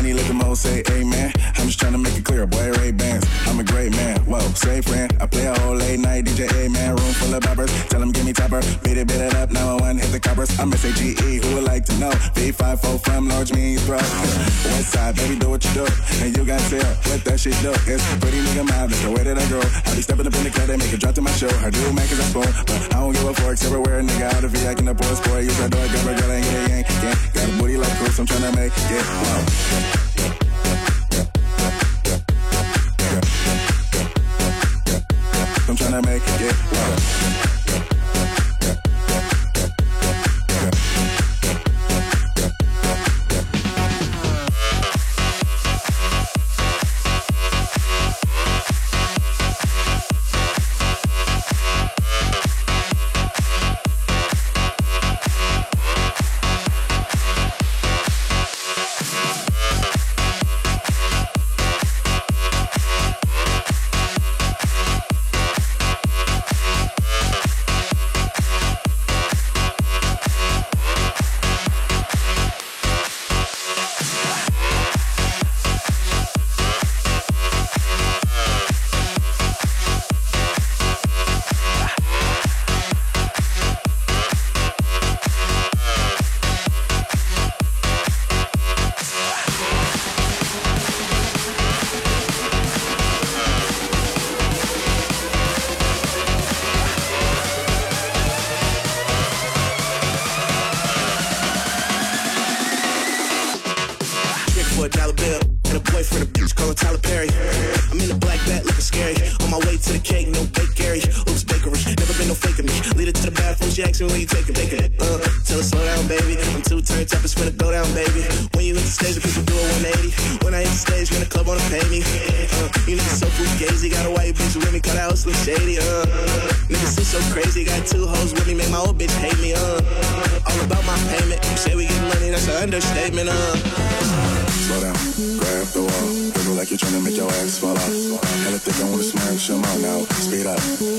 honey, look at Mo, say amen. I'm just trying to make it clear, boy, Ray-Bans. I'm a great man, whoa, say friend. I play a whole late night DJ, amen. Room full of boppers, tell him give me topper. Beat it up, now I want hit the coppers. I'm S-A-G-E, who would like to know? B-5-4 from large means bro. West side, baby, do what you do. And you got to tell what that shit do. It's a pretty nigga mind, that's the way that I grow. I be stepping up in the club, they make it drop to my show. I do make it a spoon, but I don't give a fork. Everywhere, nigga, out of V, I can afford a sport. Use that door, got my girl, ain't get a yank, yeah. Got a booty like Chris, I'm trying to make it, yeah. I'm trying to make it, yeah.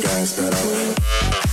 Gas pedal.